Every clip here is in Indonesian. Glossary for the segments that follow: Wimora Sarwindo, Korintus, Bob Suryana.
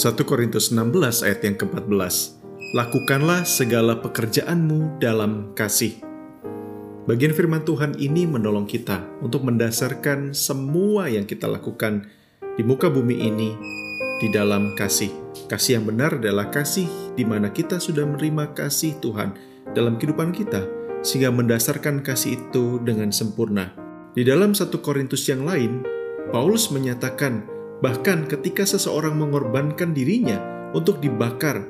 1 Korintus 16 ayat yang ke-14, lakukanlah segala pekerjaanmu dalam kasih. Bagian firman Tuhan ini menolong kita untuk mendasarkan semua yang kita lakukan di muka bumi ini di dalam kasih. Kasih yang benar adalah kasih di mana kita sudah menerima kasih Tuhan dalam kehidupan kita, sehingga mendasarkan kasih itu dengan sempurna. Di dalam 1 Korintus yang lain, Paulus menyatakan, bahkan ketika seseorang mengorbankan dirinya untuk dibakar,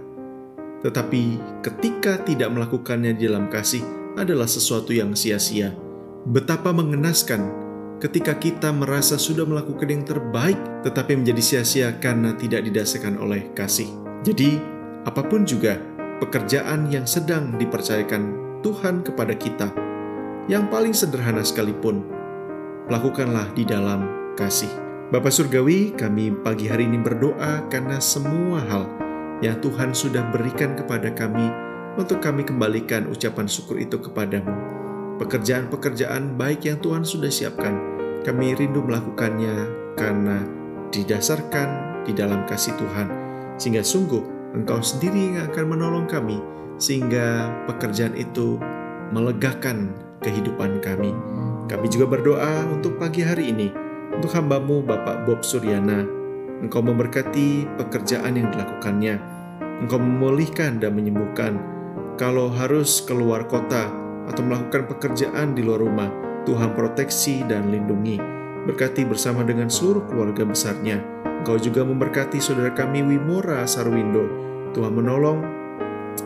tetapi ketika tidak melakukannya di dalam kasih adalah sesuatu yang sia-sia. Betapa mengenaskan ketika kita merasa sudah melakukan yang terbaik, tetapi menjadi sia-sia karena tidak didasarkan oleh kasih. Jadi, apapun juga pekerjaan yang sedang dipercayakan Tuhan kepada kita, yang paling sederhana sekalipun, lakukanlah di dalam kasih. Bapa Surgawi, kami pagi hari ini berdoa karena semua hal yang Tuhan sudah berikan kepada kami untuk kami kembalikan ucapan syukur itu kepadamu. Pekerjaan-pekerjaan baik yang Tuhan sudah siapkan, kami rindu melakukannya karena didasarkan di dalam kasih Tuhan. Sehingga sungguh Engkau sendiri yang akan menolong kami, sehingga pekerjaan itu melegakan kehidupan kami. Kami juga berdoa untuk pagi hari ini, untuk hamba-Mu Bapak Bob Suryana. Engkau memberkati pekerjaan yang dilakukannya. Engkau memulihkan dan menyembuhkan. Kalau harus keluar kota atau melakukan pekerjaan di luar rumah, Tuhan proteksi dan lindungi. Berkati bersama dengan seluruh keluarga besarnya. Engkau juga memberkati saudara kami Wimora Sarwindo. Tuhan menolong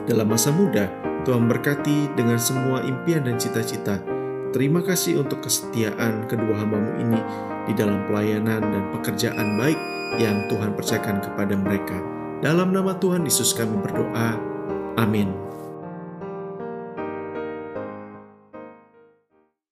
dalam masa muda. Tuhan berkati dengan semua impian dan cita-cita. Terima kasih untuk kesetiaan kedua hamba-Mu ini di dalam pelayanan dan pekerjaan baik yang Tuhan percayakan kepada mereka. Dalam nama Tuhan Yesus kami berdoa. Amin.